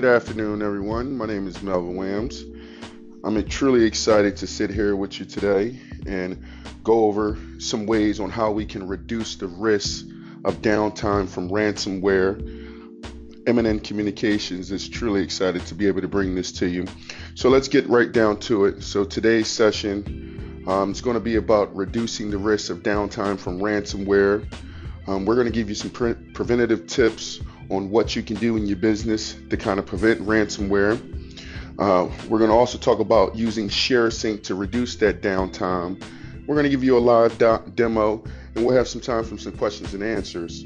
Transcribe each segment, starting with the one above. Good afternoon, everyone. My name is Melvin Williams. I'm truly excited to sit here with you today and go over some ways on how we can reduce the risk of downtime from ransomware. M&M Communications is truly excited to be able to bring this to you. So let's get right down to it. So today's session is going to be about reducing the risk of downtime from ransomware. We're going to give you some preventative tips on what you can do in your business to kind of prevent ransomware. We're going to also talk about using ShareSync to reduce that downtime. We're going to give you a live demo, and we'll have some time for some questions and answers.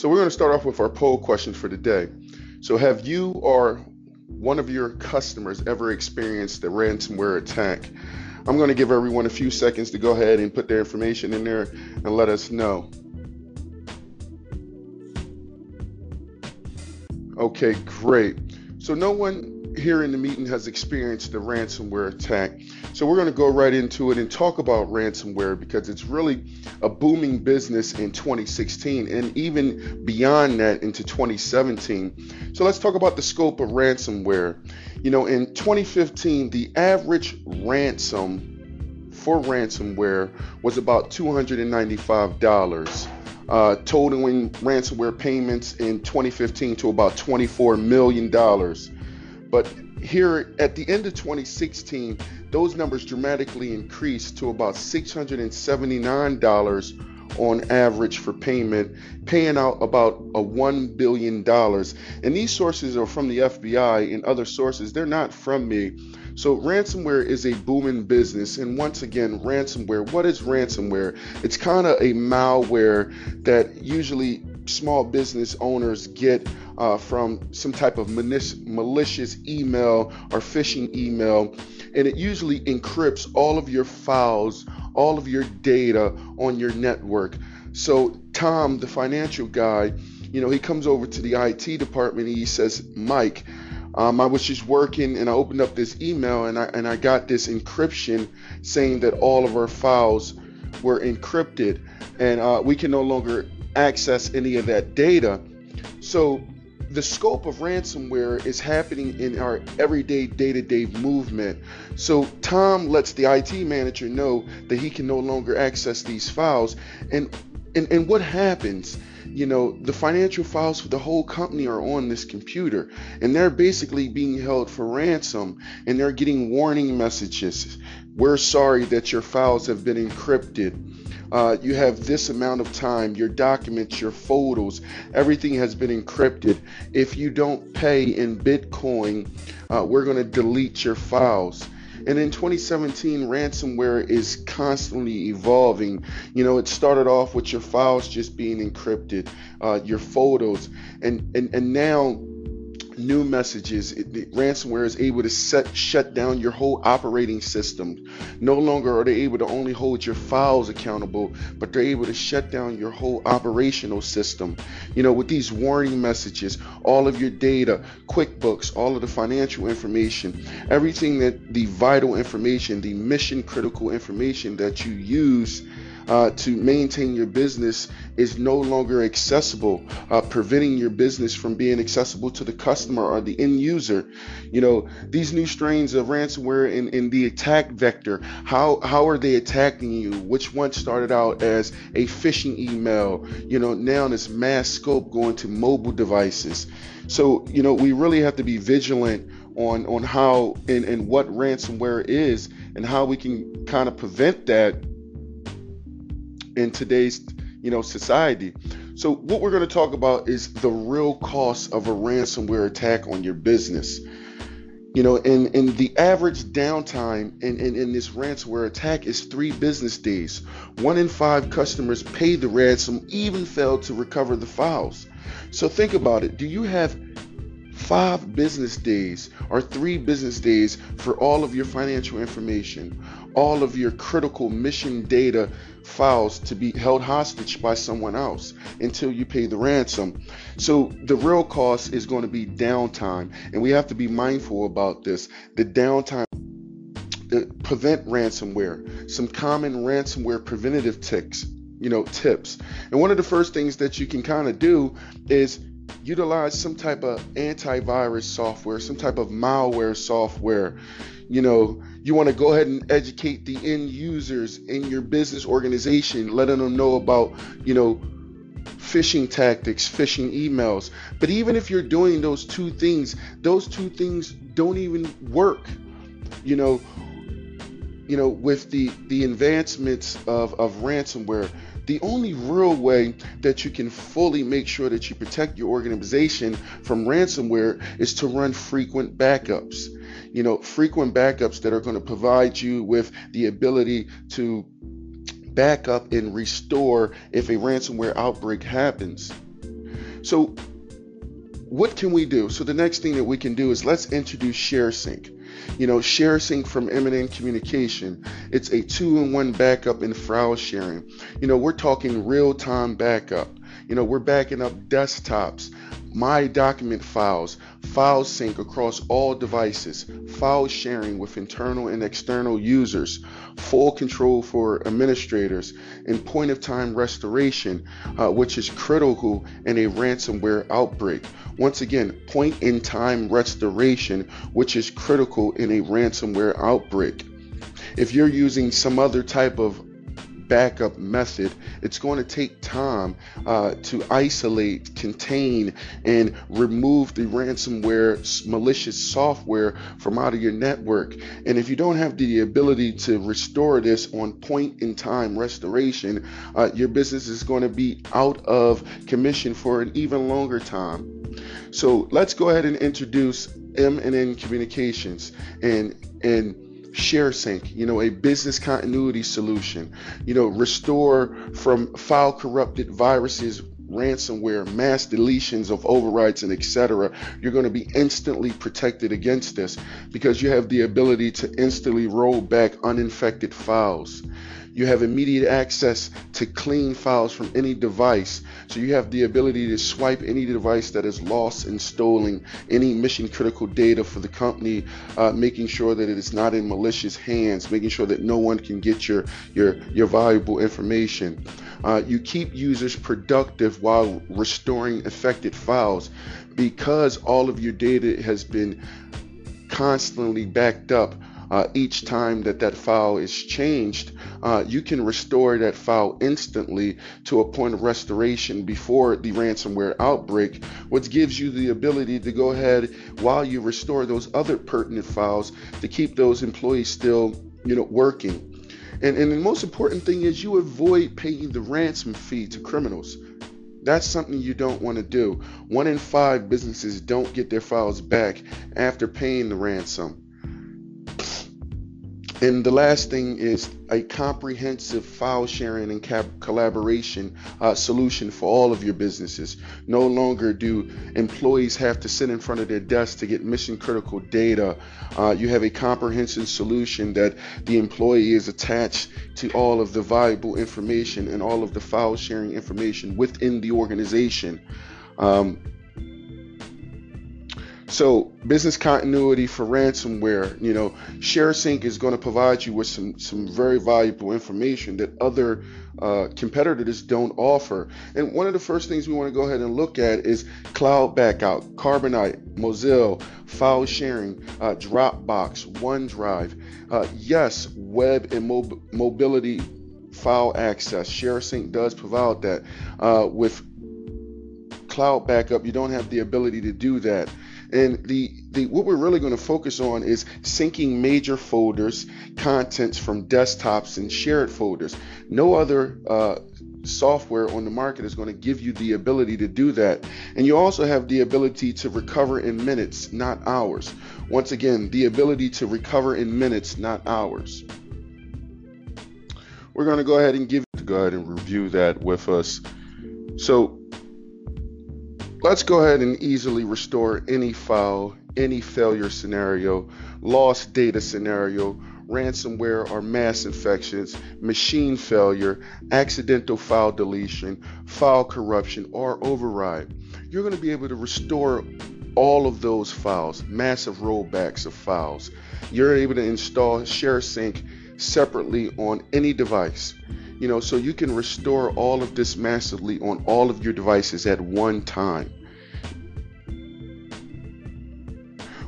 So we're going to start off with our poll question for today. So have you or one of your customers ever experienced a ransomware attack? I'm going to give everyone a few seconds to go ahead and put their information in there and let us know. Okay, great. So no one here in the meeting has experienced the ransomware attack. So we're going to go right into it and talk about ransomware because it's really a booming business in 2016 and even beyond that into 2017. So let's talk about the scope of ransomware. You know, in 2015, the average ransom for ransomware was about $295. Totaling ransomware payments in 2015 to about $24 million. But here at the end of 2016, those numbers dramatically increased to about $679 on average for payment, paying out about a $1 billion. And these sources are from the FBI and other sources. They're not from me. So ransomware is a booming business. And once again, ransomware, what is ransomware? It's kind of a malware that usually small business owners get from some type of malicious email or phishing email. And it usually encrypts all of your files, all of your data on your network. So Tom, the financial guy, you know, he comes over to the IT department and he says, Mike, I was just working and I opened up this email and I got this encryption saying that all of our files were encrypted and we can no longer access any of that data. So the scope of ransomware is happening in our everyday day-to-day movement. So Tom lets the IT manager know that he can no longer access these files. And what happens? You know, the financial files for the whole company are on this computer and they're basically being held for ransom and they're getting warning messages. We're sorry that your files have been encrypted. You have this amount of time, your documents, your photos, everything has been encrypted. If you don't pay in Bitcoin, we're going to delete your files. And in 2017, ransomware is constantly evolving. You know, it started off with your files just being encrypted, your photos, and now new messages. Ransomware is able to shut down your whole operating system. No longer are they able to only hold your files accountable, but they're able to shut down your whole operational system. You know, with these warning messages, all of your data, QuickBooks, all of the financial information, everything that the vital information, the mission critical information that you use to maintain your business is no longer accessible, preventing your business from being accessible to the customer or the end user. You know, these new strains of ransomware and the attack vector, how are they attacking you? Which one started out as a phishing email, you know, now this mass scope going to mobile devices. So, you know, we really have to be vigilant on how and what ransomware is and how we can kind of prevent that in today's, you know, society. So what we're going to talk about is the real cost of a ransomware attack on your business. You know, and the average downtime in this ransomware attack is 3 business days. 1 in 5 customers pay the ransom, even fail to recover the files. So think about it. Do you have 5 business days or 3 business days for all of your financial information, all of your critical mission data files to be held hostage by someone else until you pay the ransom? So the real cost is going to be downtime, and we have to be mindful about this. The downtime to prevent ransomware, some common ransomware preventative tips. And one of the first things that you can kind of do is utilize some type of antivirus software, some type of malware software. You know, you want to go ahead and educate the end users in your business organization, letting them know about, you know, phishing tactics, phishing emails. But even if you're doing those two things don't even work. You know, with the advancements of ransomware, the only real way that you can fully make sure that you protect your organization from ransomware is to run frequent backups. You know, frequent backups that are going to provide you with the ability to back up and restore if a ransomware outbreak happens. So what can we do? So the next thing that we can do is let's introduce ShareSync. You know, ShareSync from M&M Communications. It's a 2-in-1 backup and file sharing. You know, we're talking real-time backup. You know, we're backing up desktops, my document files, file sync across all devices, file sharing with internal and external users, full control for administrators, and point-of-time restoration, which is critical in a ransomware outbreak. Once again, point-in-time restoration, which is critical in a ransomware outbreak. If you're using some other type of backup method, it's going to take time to isolate, contain, and remove the ransomware malicious software from out of your network. And if you don't have the ability to restore this on point in time restoration, your business is going to be out of commission for an even longer time. So let's go ahead and introduce M&M Communications and ShareSync, you know, a business continuity solution. You know, restore from file corrupted viruses, ransomware, mass deletions of overrides, and etc. You're going to be instantly protected against this because you have the ability to instantly roll back uninfected files. You have immediate access to clean files from any device. So you have the ability to swipe any device that is lost and stolen, any mission critical data for the company, making sure that it is not in malicious hands, making sure that no one can get your valuable information. You keep users productive while restoring affected files because all of your data has been constantly backed up. Each time that file is changed, you can restore that file instantly to a point of restoration before the ransomware outbreak, which gives you the ability to go ahead while you restore those other pertinent files to keep those employees still, you know, working. And the most important thing is you avoid paying the ransom fee to criminals. That's something you don't want to do. 1 in 5 businesses don't get their files back after paying the ransom. And the last thing is a comprehensive file sharing and collaboration solution for all of your businesses. No longer do employees have to sit in front of their desk to get mission critical data. You have a comprehensive solution that the employee is attached to all of the valuable information and all of the file sharing information within the organization. So business continuity for ransomware, you know, ShareSync is going to provide you with some very valuable information that other competitors don't offer. And one of the first things we want to go ahead and look at is cloud backup, Carbonite, Mozilla, file sharing, Dropbox, OneDrive, yes, web and mobility file access. ShareSync does provide that. With cloud backup, you don't have the ability to do that. And the what we're really going to focus on is syncing major folders, contents from desktops and shared folders. No other software on the market is going to give you the ability to do that. And you also have the ability to recover in minutes, not hours. Once again, the ability to recover in minutes, not hours. We're going to go ahead and review that with us. So let's go ahead and easily restore any file, any failure scenario, lost data scenario, ransomware or mass infections, machine failure, accidental file deletion, file corruption, or override. You're going to be able to restore all of those files, massive rollbacks of files. You're able to install ShareSync separately on any device. You know, so you can restore all of this massively on all of your devices at one time.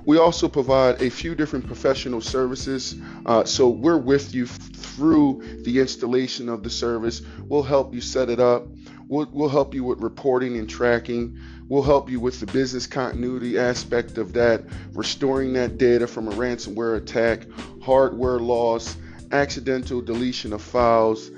We also provide a few different professional services. So we're with you through the installation of the service. We'll help you set it up. We'll help you with reporting and tracking. We'll help you with the business continuity aspect of that, restoring that data from a ransomware attack, hardware loss, accidental deletion of files.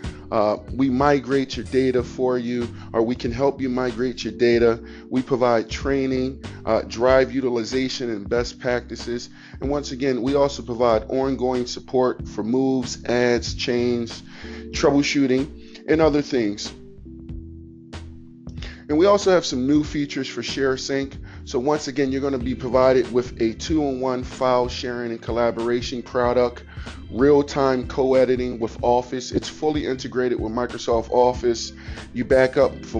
We migrate your data for you, or we can help you migrate your data. We provide training, drive utilization and best practices. And once again, we also provide ongoing support for moves, adds, changes, troubleshooting, and other things. And we also have some new features for ShareSync. So once again, you're going to be provided with a 2-in-1 file sharing and collaboration product, real-time co-editing with Office. It's fully integrated with Microsoft Office. You back up with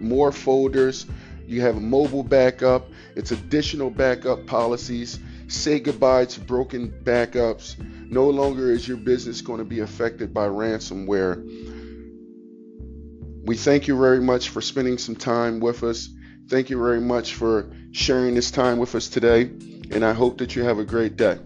more folders. You have a mobile backup. It's additional backup policies. Say goodbye to broken backups. No longer is your business going to be affected by ransomware. We thank you very much for spending some time with us. Thank you very much for sharing this time with us today, and I hope that you have a great day.